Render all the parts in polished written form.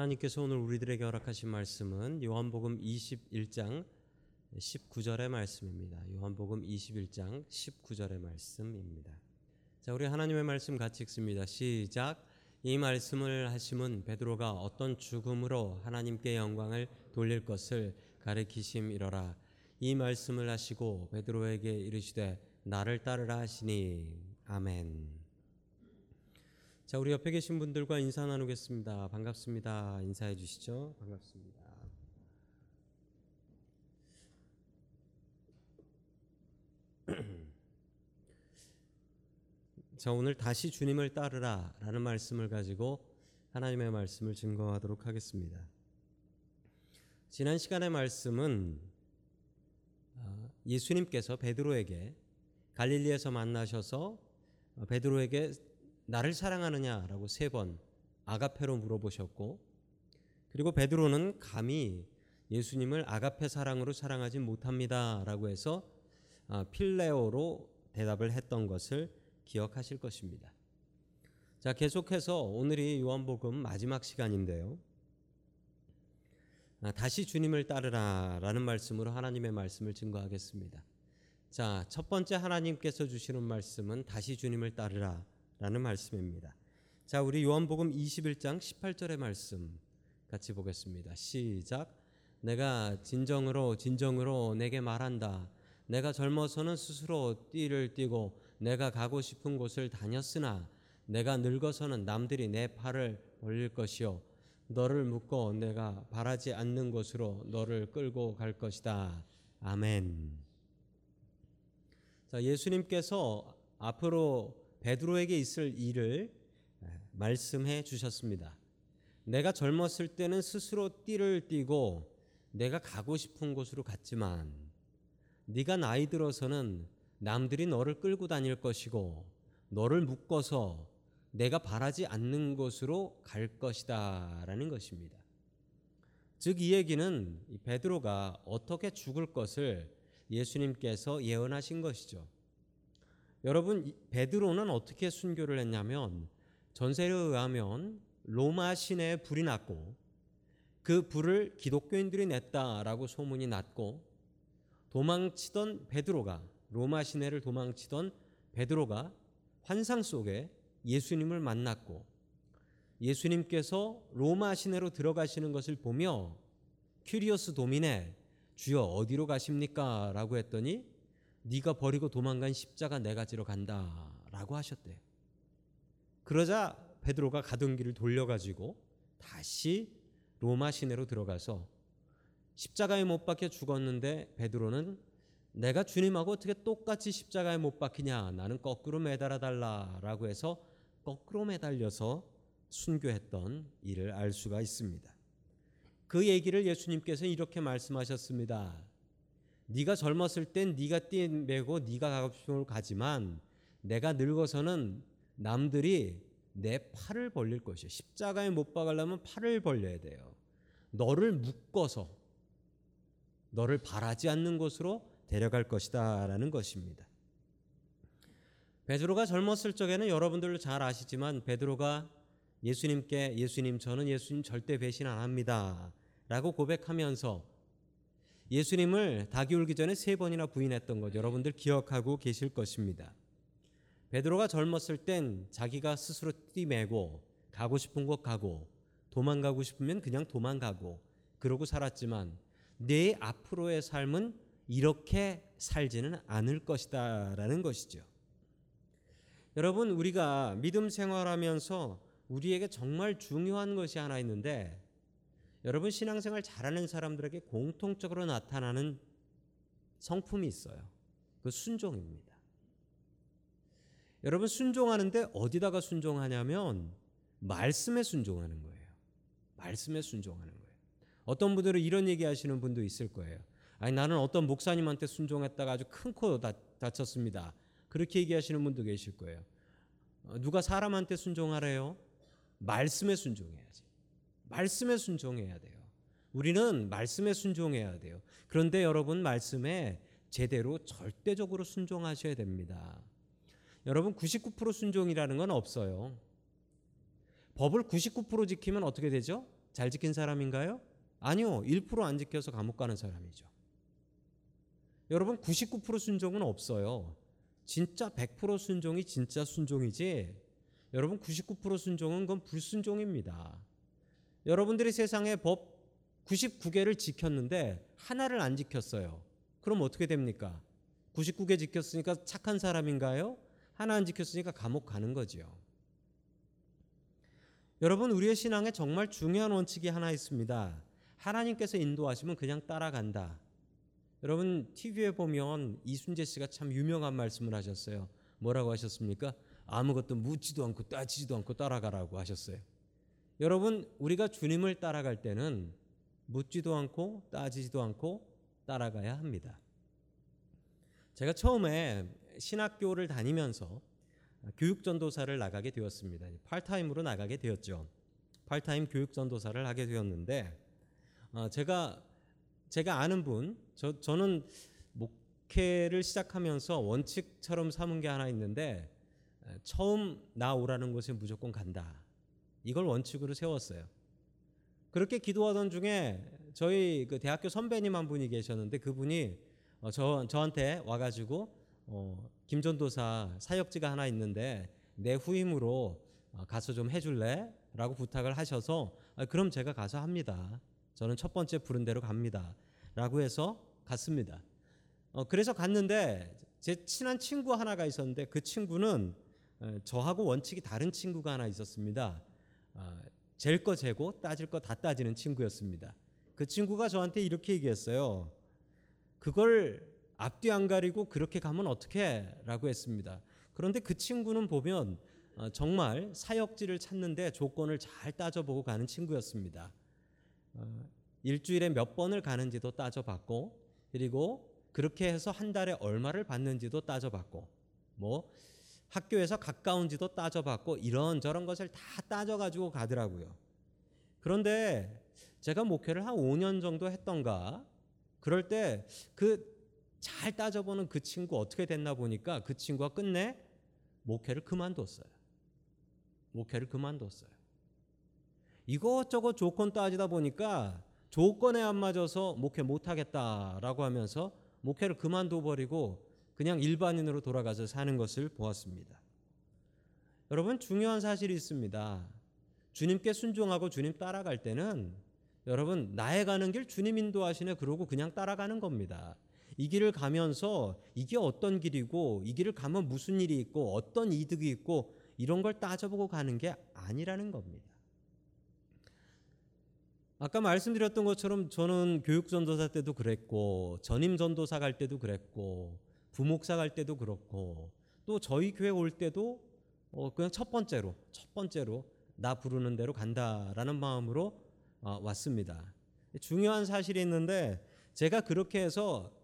하나님께서 오늘 우리들에게 허락하신 말씀은 요한복음 21장 19절의 말씀입니다. 요한복음 21장 19절의 말씀입니다. 자, 우리 하나님의 말씀 같이 읽습니다. 시작. 이 말씀을 하심은 베드로가 어떤 죽음으로 하나님께 영광을 돌릴 것을 가르치심이러라. 이 말씀을 하시고 베드로에게 이르시되 나를 따르라 하시니. 아멘. 자, 우리 옆에 계신 분들과 인사 나누겠습니다. 반갑습니다. 인사해 주시죠. 반갑습니다. 자, 오늘 다시 주님을 따르라 라는 말씀을 가지고 하나님의 말씀을 증거하도록 하겠습니다. 지난 시간의 말씀은 예수님께서 베드로에게 갈릴리에서 만나셔서 베드로에게 나를 사랑하느냐라고 3번 아가페로 물어보셨고, 그리고 베드로는 감히 예수님을 아가페 사랑으로 사랑하지 못합니다라고 해서 필레오로 대답을 했던 것을 기억하실 것입니다. 자, 계속해서 오늘이 요한복음 마지막 시간인데요, 다시 주님을 따르라 라는 말씀으로 하나님의 말씀을 증거하겠습니다. 자, 첫 번째 하나님께서 주시는 말씀은 다시 주님을 따르라 라는 말씀입니다. 자, 우리 요한복음 21장 18절의 말씀 같이 보겠습니다. 시작. 내가 진정으로 진정으로 내게 말한다. 내가 젊어서는 스스로 띠를 띠고 내가 가고 싶은 곳을 다녔으나 내가 늙어서는 남들이 내 팔을 벌릴 것이요 너를 묶어 내가 바라지 않는 곳으로 너를 끌고 갈 것이다. 아멘. 자, 예수님께서 앞으로 베드로에게 있을 일을 말씀해 주셨습니다. 내가 젊었을 때는 스스로 띠를 띠고 내가 가고 싶은 곳으로 갔지만 네가 나이 들어서는 남들이 너를 끌고 다닐 것이고 너를 묶어서 내가 바라지 않는 곳으로 갈 것이다 라는 것입니다. 즉, 이 얘기는 베드로가 어떻게 죽을 것을 예수님께서 예언하신 것이죠. 여러분, 베드로는 어떻게 순교를 했냐면 전세에 의하면 로마 시내에 불이 났고 그 불을 기독교인들이 냈다라고 소문이 났고, 도망치던 베드로가, 로마 시내를 도망치던 베드로가 환상 속에 예수님을 만났고 예수님께서 로마 시내로 들어가시는 것을 보며 큐리오스 도미네, 주여 어디로 가십니까? 라고 했더니 네가 버리고 도망간 십자가 내가 지러 간다 라고 하셨대요. 그러자 베드로가 가던 길을 돌려가지고 다시 로마 시내로 들어가서 십자가에 못 박혀 죽었는데 베드로는 내가 주님하고 어떻게 똑같이 십자가에 못 박히냐, 나는 거꾸로 매달아 달라라고 해서 거꾸로 매달려서 순교했던 일을 알 수가 있습니다. 그 얘기를 예수님께서 이렇게 말씀하셨습니다. 네가 젊었을 땐 네가 띠 매고 네가 가고 싶은 곳을 가지만 내가 늙어서는 남들이 내 팔을 벌릴 것이야. 십자가에 못 박으려면 팔을 벌려야 돼요. 너를 묶어서 너를 바라지 않는 곳으로 데려갈 것이다 라는 것입니다. 베드로가 젊었을 적에는 여러분들도 잘 아시지만 베드로가 예수님께 예수님, 저는 예수님 절대 배신 안 합니다 라고 고백하면서 예수님을 닭이 울기 전에 3번이나 부인했던 것 여러분들 기억하고 계실 것입니다. 베드로가 젊었을 땐 자기가 스스로 뛰매고 가고 싶은 곳 가고 도망가고 싶으면 그냥 도망가고 그러고 살았지만 내 앞으로의 삶은 이렇게 살지는 않을 것이다 라는 것이죠. 여러분, 우리가 믿음 생활하면서 우리에게 정말 중요한 것이 하나 있는데, 여러분 신앙생활 잘하는 사람들에게 공통적으로 나타나는 성품이 있어요. 그 순종입니다. 여러분, 순종하는데 어디다가 순종하냐면 말씀에 순종하는 거예요. 말씀에 순종하는 거예요. 어떤 분들은 이런 얘기 하시는 분도 있을 거예요. 아니, 나는 어떤 목사님한테 순종했다가 아주 큰 코 다쳤습니다. 그렇게 얘기하시는 분도 계실 거예요. 누가 사람한테 순종하래요? 말씀에 순종해야지. 말씀에 순종해야 돼요. 우리는 말씀에 순종해야 돼요. 그런데 여러분, 말씀에 제대로 절대적으로 순종하셔야 됩니다. 여러분, 99% 순종이라는 건 없어요. 법을 99% 지키면 어떻게 되죠? 잘 지킨 사람인가요? 아니요. 1% 안 지켜서 감옥 가는 사람이죠. 여러분 99% 순종은 없어요. 진짜 100% 순종이 진짜 순종이지 여러분 99% 순종은 그건 불순종입니다. 여러분들이 세상의 법 99개를 지켰는데 하나를 안 지켰어요. 그럼 어떻게 됩니까? 99개 지켰으니까 착한 사람인가요? 하나 안 지켰으니까 감옥 가는 거죠. 여러분 우리의 신앙에 정말 중요한 원칙이 하나 있습니다. 하나님께서 인도하시면 그냥 따라간다. 여러분 TV에 보면 이순재 씨가 참 유명한 말씀을 하셨어요. 뭐라고 하셨습니까? 아무것도 묻지도 않고 따지지도 않고 따라가라고 하셨어요. 여러분 우리가 주님을 따라갈 때는 묻지도 않고 따지지도 않고 따라가야 합니다. 제가 처음에 신학교를 다니면서 교육전도사를 나가게 되었습니다. 팔타임으로 나가게 되었죠. 팔타임 교육전도사를 하게 되었는데 제가 아는 분, 저는 목회를 시작하면서 원칙처럼 삼은 게 하나 있는데 처음 나 오라는 곳에 무조건 간다. 이걸 원칙으로 세웠어요. 그렇게 기도하던 중에 저희 그 대학교 선배님 한 분이 계셨는데 그분이 저한테 와가지고 김전도사 사역지가 하나 있는데 내 후임으로 가서 좀 해줄래? 라고 부탁을 하셔서 그럼 제가 가서 합니다. 저는 첫 번째 부른 대로 갑니다. 라고 해서 갔습니다. 그래서 갔는데 제 친한 친구 하나가 있었는데 그 친구는 저하고 원칙이 다른 친구가 하나 있었습니다. 잴 거 재고 따질 거 다 따지는 친구였습니다. 그 친구가 저한테 이렇게 얘기했어요. 그걸 앞뒤 안 가리고 그렇게 가면 어떡해? 라고 했습니다. 그런데 그 친구는 보면 정말 사역지를 찾는데 조건을 잘 따져보고 가는 친구였습니다. 일주일에 몇 번을 가는지도 따져봤고 그리고 그렇게 해서 한 달에 얼마를 받는지도 따져봤고 뭐 학교에서 가까운지도 따져봤고 이런저런 것을 다 따져가지고 가더라고요. 그런데 제가 목회를 한 5년 정도 했던가 그럴 때 그 잘 따져보는 그 친구 어떻게 됐나 보니까 그 친구가 끝내 목회를 그만뒀어요. 이것저것 조건 따지다 보니까 조건에 안 맞아서 목회 못하겠다라고 하면서 목회를 그만둬버리고 그냥 일반인으로 돌아가서 사는 것을 보았습니다. 여러분 중요한 사실이 있습니다. 주님께 순종하고 주님 따라갈 때는 여러분 나의 가는 길 주님 인도하시네 그러고 그냥 따라가는 겁니다. 이 길을 가면서 이게 어떤 길이고 이 길을 가면 무슨 일이 있고 어떤 이득이 있고 이런 걸 따져보고 가는 게 아니라는 겁니다. 아까 말씀드렸던 것처럼 저는 교육전도사 때도 그랬고 전임전도사 갈 때도 그랬고 부목사 갈 때도 그렇고 또 저희 교회 올 때도 그냥 첫 번째로 나 부르는 대로 간다라는 마음으로 왔습니다. 중요한 사실이 있는데 제가 그렇게 해서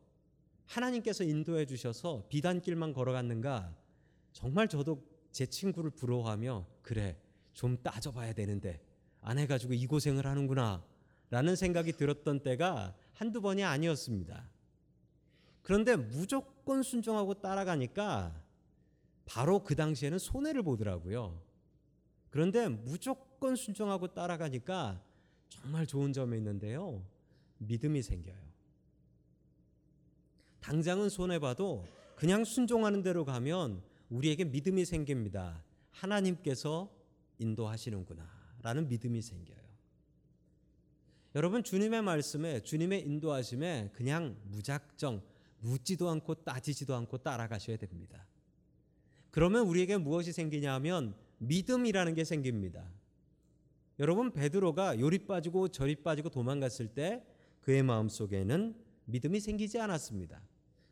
하나님께서 인도해 주셔서 비단길만 걸어갔는가 정말 저도 제 친구를 부러워하며 그래 좀 따져봐야 되는데 안 해가지고 이 고생을 하는구나 라는 생각이 들었던 때가 한두 번이 아니었습니다. 그런데 무조건 순종하고 따라가니까 바로 그 당시에는 손해를 보더라고요. 그런데 무조건 순종하고 따라가니까 정말 좋은 점이 있는데요. 믿음이 생겨요. 당장은 손해봐도 그냥 순종하는 대로 가면 우리에게 믿음이 생깁니다. 하나님께서 인도하시는구나. 라는 믿음이 생겨요. 여러분 주님의 말씀에 주님의 인도하심에 그냥 무작정 묻지도 않고 따지지도 않고 따라가셔야 됩니다. 그러면 우리에게 무엇이 생기냐 하면 믿음이라는 게 생깁니다. 여러분 베드로가 요리 빠지고 저리 빠지고 도망갔을 때 그의 마음속에는 믿음이 생기지 않았습니다.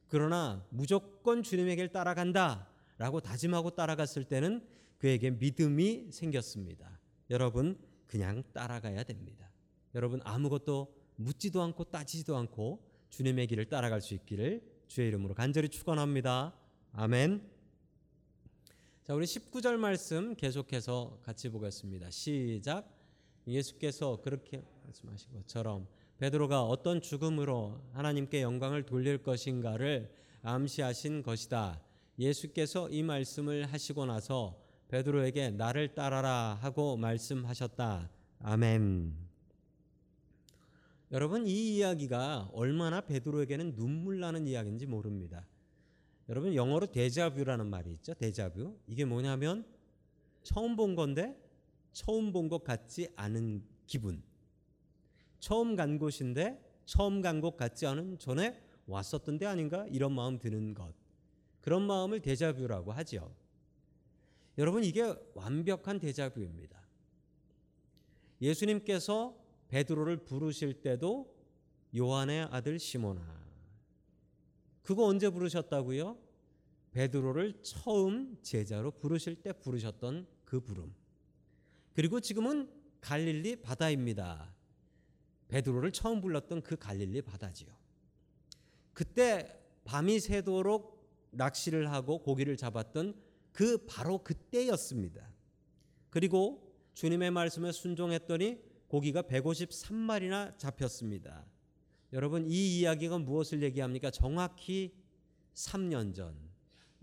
그러나 무조건 주님의 길 따라간다 라고 다짐하고 따라갔을 때는 그에게 믿음이 생겼습니다. 여러분 그냥 따라가야 됩니다. 여러분 아무것도 묻지도 않고 따지지도 않고 주님의 길을 따라갈 수 있기를 주의 이름으로 간절히 축원합니다. 아멘. 자, 우리 19절 말씀 계속해서 같이 보겠습니다. 시작. 예수께서 그렇게 말씀하신 것처럼 베드로가 어떤 죽음으로 하나님께 영광을 돌릴 것인가를 암시하신 것이다. 예수께서 이 말씀을 하시고 나서 베드로에게 나를 따라라 하고 말씀하셨다. 아멘. 여러분, 이 이야기가 얼마나 베드로에게는 눈물 나는 이야기인지 모릅니다. 여러분, 영어로 데자뷰라는 말이 있죠. 데자뷰. 이게 뭐냐면 처음 본 건데 처음 본 것 같지 않은 기분. 처음 간 곳인데 처음 간 곳 같지 않은, 전에 왔었던 데 아닌가, 이런 마음 드는 것. 그런 마음을 데자뷰라고 하죠. 여러분, 이게 완벽한 데자뷰입니다. 예수님께서 베드로를 부르실 때도 요한의 아들 시몬아, 그거 언제 부르셨다고요? 베드로를 처음 제자로 부르실 때 부르셨던 그 부름. 그리고 지금은 갈릴리 바다입니다. 베드로를 처음 불렀던 그 갈릴리 바다지요. 그때 밤이 새도록 낚시를 하고 고기를 잡았던 그 바로 그때였습니다. 그리고 주님의 말씀에 순종했더니 고기가 153마리나 잡혔습니다. 여러분, 이 이야기가 무엇을 얘기합니까? 정확히 3년 전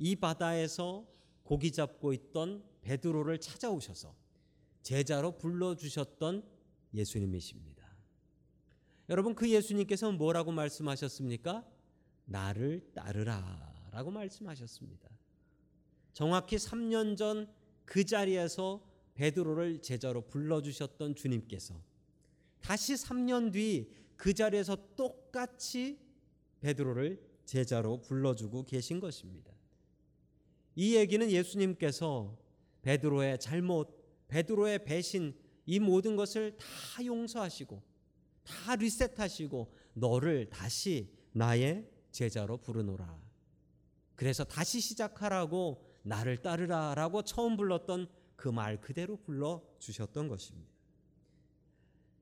이 바다에서 고기 잡고 있던 베드로를 찾아오셔서 제자로 불러주셨던 예수님이십니다. 여러분, 그 예수님께서 뭐라고 말씀하셨습니까? 나를 따르라 라고 말씀하셨습니다. 정확히 3년 전 그 자리에서 베드로를 제자로 불러주셨던 주님께서 다시 3년 뒤 그 자리에서 똑같이 베드로를 제자로 불러주고 계신 것입니다. 이 얘기는 예수님께서 베드로의 잘못, 베드로의 배신, 이 모든 것을 다 용서하시고 다 리셋하시고 너를 다시 나의 제자로 부르노라, 그래서 다시 시작하라고, 나를 따르라 라고 처음 불렀던 그 말 그대로 불러주셨던 것입니다.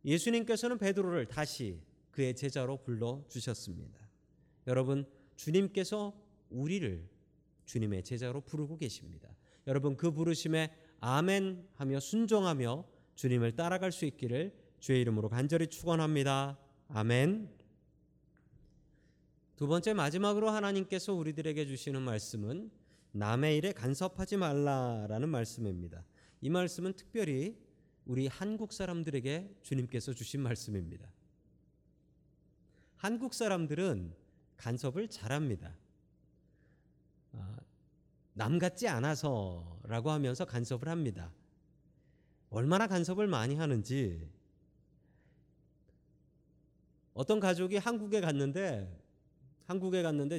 예수님께서는 베드로를 다시 그의 제자로 불러주셨습니다. 여러분, 주님께서 우리를 주님의 제자로 부르고 계십니다. 여러분, 그 부르심에 아멘 하며 순종하며 주님을 따라갈 수 있기를 주의 이름으로 간절히 축원합니다. 아멘. 두 번째, 마지막으로 하나님께서 우리들에게 주시는 말씀은 남의 일에 간섭하지 말라라는 말씀입니다. 이 말씀은 특별히 우리 한국 사람들에게 주님께서 주신 말씀입니다. 한국 사람들은 간섭을 잘합니다. 남 같지 않아서 라고 하면서 간섭을 합니다. 얼마나 간섭을 많이 하는지. 어떤 가족이 한국에 갔는데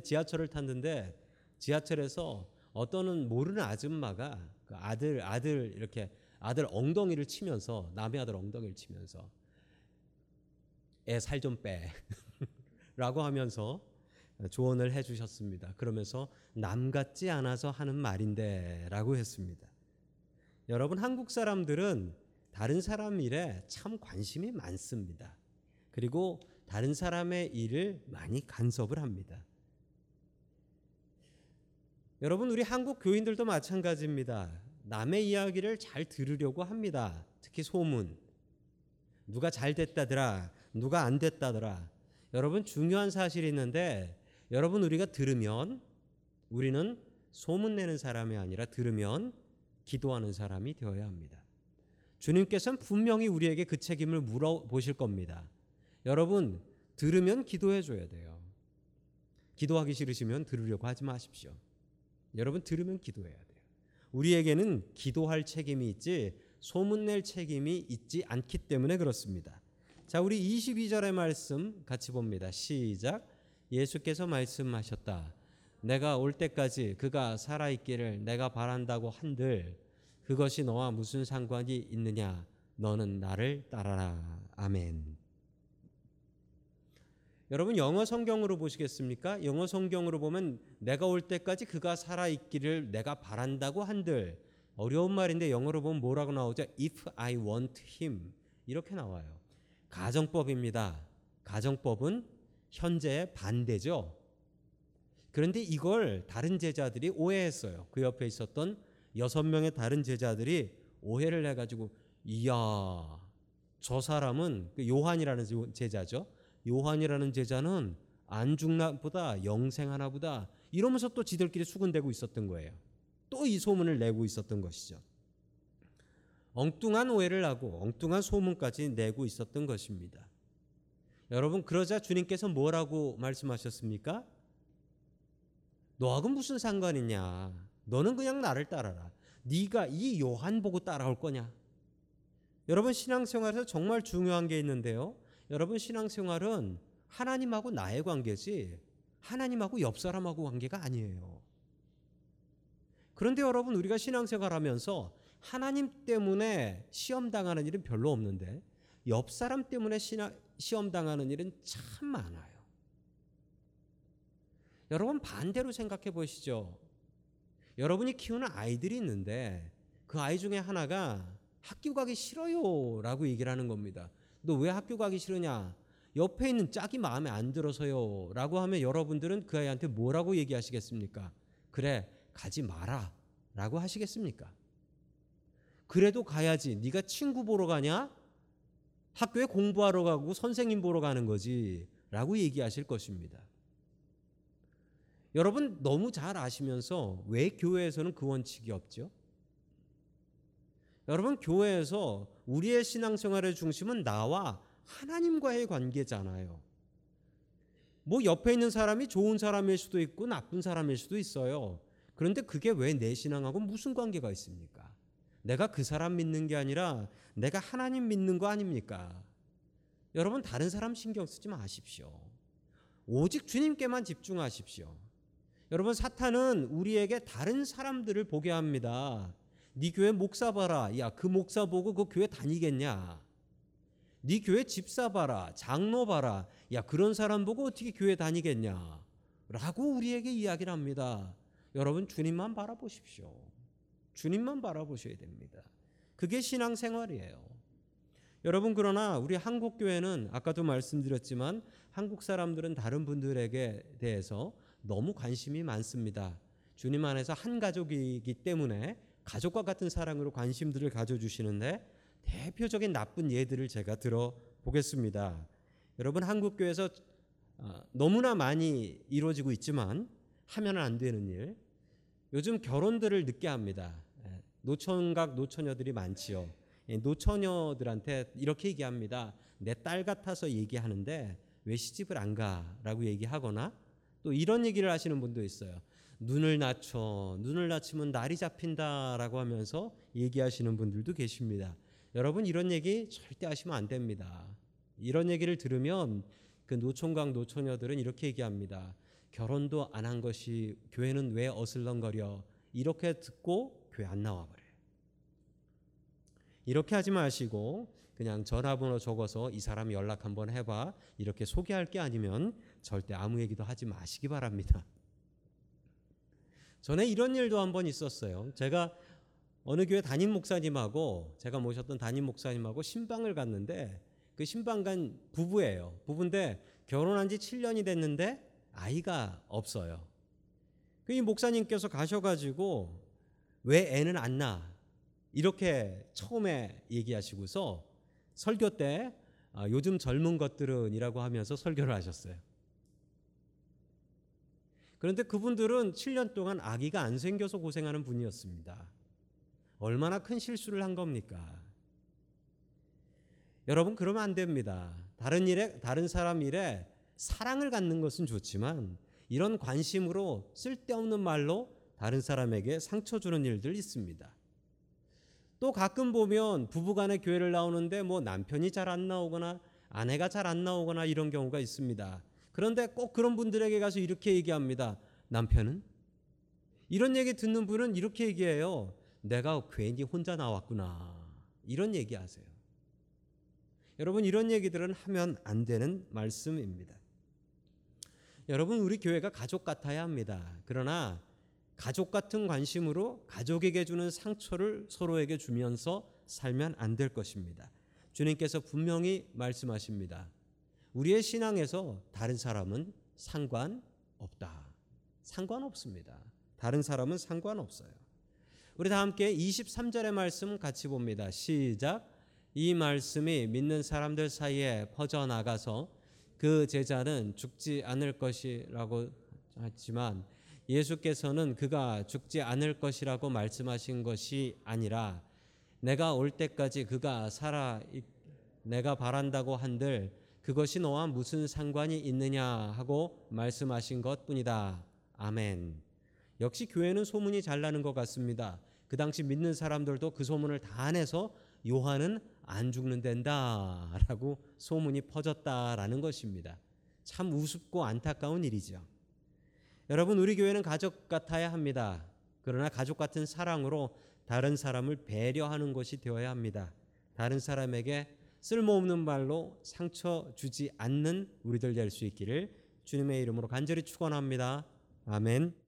지하철을 탔는데 지하철에서 어떤 모르는 아줌마가 아들 이렇게 아들 엉덩이를 치면서, 남의 아들 엉덩이를 치면서 애 살 좀 빼 라고 하면서 조언을 해주셨습니다. 그러면서 남 같지 않아서 하는 말인데 라고 했습니다. 여러분, 한국 사람들은 다른 사람 일에 참 관심이 많습니다. 그리고 다른 사람의 일을 많이 간섭을 합니다. 여러분, 우리 한국 교인들도 마찬가지입니다. 남의 이야기를 잘 들으려고 합니다. 특히 소문, 누가 잘 됐다더라, 누가 안 됐다더라. 여러분, 중요한 사실이 있는데, 여러분, 우리가 들으면, 우리는 소문내는 사람이 아니라 들으면 기도하는 사람이 되어야 합니다. 주님께서는 분명히 우리에게 그 책임을 물어보실 겁니다. 여러분, 들으면 기도해 줘야 돼요. 기도하기 싫으시면 들으려고 하지 마십시오. 여러분, 들으면 기도해야 돼요. 우리에게는 기도할 책임이 있지 소문낼 책임이 있지 않기 때문에 그렇습니다. 자, 우리 22절의 말씀 같이 봅니다. 시작. 예수께서 말씀하셨다. 내가 올 때까지 그가 살아있기를 내가 바란다고 한들 그것이 너와 무슨 상관이 있느냐, 너는 나를 따라라. 아멘. 여러분, 영어 성경으로 보시겠습니까? 영어 성경으로 보면 내가 올 때까지 그가 살아있기를 내가 바란다고 한들, 어려운 말인데 영어로 보면 뭐라고 나오죠? If I want him, 이렇게 나와요. 가정법입니다. 가정법은 현재의 반대죠. 그런데 이걸 다른 제자들이 오해했어요. 그 옆에 있었던 6명의 다른 제자들이 오해를 해가지고, 이야, 저 사람은, 요한이라는 제자죠, 요한이라는 제자는 안 죽나 보다, 영생하나 보다, 이러면서 또 지들끼리 수군대고 있었던 거예요. 또 이 소문을 내고 있었던 것이죠. 엉뚱한 오해를 하고 엉뚱한 소문까지 내고 있었던 것입니다. 여러분, 그러자 주님께서 뭐라고 말씀하셨습니까? 너하고 무슨 상관이냐, 너는 그냥 나를 따라라, 네가 이 요한 보고 따라올 거냐. 여러분, 신앙생활에서 정말 중요한 게 있는데요, 여러분 신앙생활은 하나님하고 나의 관계지 하나님하고 옆 사람하고 관계가 아니에요. 그런데 여러분, 우리가 신앙생활하면서 하나님 때문에 시험당하는 일은 별로 없는데 옆 사람 때문에 시험당하는 일은 참 많아요. 여러분, 반대로 생각해 보시죠. 여러분이 키우는 아이들이 있는데 그 아이 중에 하나가 학교 가기 싫어요 라고 얘기를 하는 겁니다. 너 왜 학교 가기 싫으냐? 옆에 있는 짝이 마음에 안 들어서요 라고 하면 여러분들은 그 아이한테 뭐라고 얘기하시겠습니까? 그래, 가지 마라 라고 하시겠습니까? 그래도 가야지, 네가 친구 보러 가냐? 학교에 공부하러 가고 선생님 보러 가는 거지 라고 얘기하실 것입니다. 여러분, 너무 잘 아시면서 왜 교회에서는 그 원칙이 없죠? 여러분, 교회에서 우리의 신앙생활의 중심은 나와 하나님과의 관계잖아요. 뭐 옆에 있는 사람이 좋은 사람일 수도 있고 나쁜 사람일 수도 있어요. 그런데 그게 왜 내 신앙하고 무슨 관계가 있습니까? 내가 그 사람 믿는 게 아니라 내가 하나님 믿는 거 아닙니까? 여러분, 다른 사람 신경 쓰지 마십시오. 오직 주님께만 집중하십시오. 여러분, 사탄은 우리에게 다른 사람들을 보게 합니다. 네 교회 목사 봐라. 야, 그 목사 보고 그 교회 다니겠냐? 네 교회 집사 봐라. 장로 봐라. 야, 그런 사람 보고 어떻게 교회 다니겠냐? 라고 우리에게 이야기를 합니다. 여러분, 주님만 바라보십시오. 주님만 바라보셔야 됩니다. 그게 신앙생활이에요. 여러분, 그러나 우리 한국 교회는 아까도 말씀드렸지만 한국 사람들은 다른 분들에게 대해서 너무 관심이 많습니다. 주님 안에서 한 가족이기 때문에 가족과 같은 사랑으로 관심들을 가져주시는데 대표적인 나쁜 예들을 제가 들어보겠습니다. 여러분, 한국 교회에서 너무나 많이 이루어지고 있지만 하면은 안 되는 일, 요즘 결혼들을 늦게 합니다. 노천각 노처녀들이 많지요. 노처녀들한테 이렇게 얘기합니다. 내 딸 같아서 얘기하는데 왜 시집을 안 가? 라고 얘기하거나, 또 이런 얘기를 하시는 분도 있어요. 눈을 낮춰, 눈을 낮추면 날이 잡힌다 라고 하면서 얘기하시는 분들도 계십니다. 여러분, 이런 얘기 절대 하시면 안 됩니다. 이런 얘기를 들으면 그 노총각 노처녀들은 이렇게 얘기합니다. 결혼도 안 한 것이 교회는 왜 어슬렁거려? 이렇게 듣고 교회 안 나와버려요. 이렇게 하지 마시고 그냥 전화번호 적어서 이 사람 연락 한번 해봐, 이렇게 소개할 게 아니면 절대 아무 얘기도 하지 마시기 바랍니다. 전에 이런 일도 한번 있었어요. 제가 어느 교회 담임 목사님하고, 제가 모셨던 담임 목사님하고 신방을 갔는데, 그 신방 간 부부예요. 부부인데 결혼한 지 7년이 됐는데 아이가 없어요. 이 목사님께서 가셔가지고 왜 애는 안 나? 이렇게 처음에 얘기하시고서 설교 때 요즘 젊은 것들은 이라고 하면서 설교를 하셨어요. 그런데 그분들은 7년 동안 아기가 안 생겨서 고생하는 분이었습니다. 얼마나 큰 실수를 한 겁니까? 여러분, 그러면 안 됩니다. 다른 사람 일에 사랑을 갖는 것은 좋지만 이런 관심으로 쓸데없는 말로 다른 사람에게 상처 주는 일들 있습니다. 또 가끔 보면 부부간에 교회를 나오는데 뭐 남편이 잘 안 나오거나 아내가 잘 안 나오거나 이런 경우가 있습니다. 그런데 꼭 그런 분들에게 가서 이렇게 얘기합니다. 남편은? 이런 얘기 듣는 분은 이렇게 얘기해요. 내가 괜히 혼자 나왔구나. 이런 얘기하세요. 여러분, 이런 얘기들은 하면 안 되는 말씀입니다. 여러분, 우리 교회가 가족 같아야 합니다. 그러나 가족 같은 관심으로 가족에게 주는 상처를 서로에게 주면서 살면 안 될 것입니다. 주님께서 분명히 말씀하십니다. 우리의 신앙에서 다른 사람은 상관없다. 상관없습니다. 다른 사람은 상관없어요. 우리 다 함께 23절의 말씀 같이 봅니다. 시작. 이 말씀이 믿는 사람들 사이에 퍼져나가서 그 제자는 죽지 않을 것이라고 하지만 예수께서는 그가 죽지 않을 것이라고 말씀하신 것이 아니라 내가 올 때까지 그가 살아 내가 바란다고 한들 그것이 너와 무슨 상관이 있느냐 하고 말씀하신 것뿐이다. 아멘. 역시 교회는 소문이 잘 나는 것 같습니다. 그 당시 믿는 사람들도 그 소문을 다 내서 요한은 안 죽는 된다라고 소문이 퍼졌다라는 것입니다. 참 우습고 안타까운 일이죠. 여러분, 우리 교회는 가족 같아야 합니다. 그러나 가족 같은 사랑으로 다른 사람을 배려하는 것이 되어야 합니다. 다른 사람에게 쓸모없는 말로 상처 주지 않는 우리들 될 수 있기를 주님의 이름으로 간절히 축원합니다. 아멘.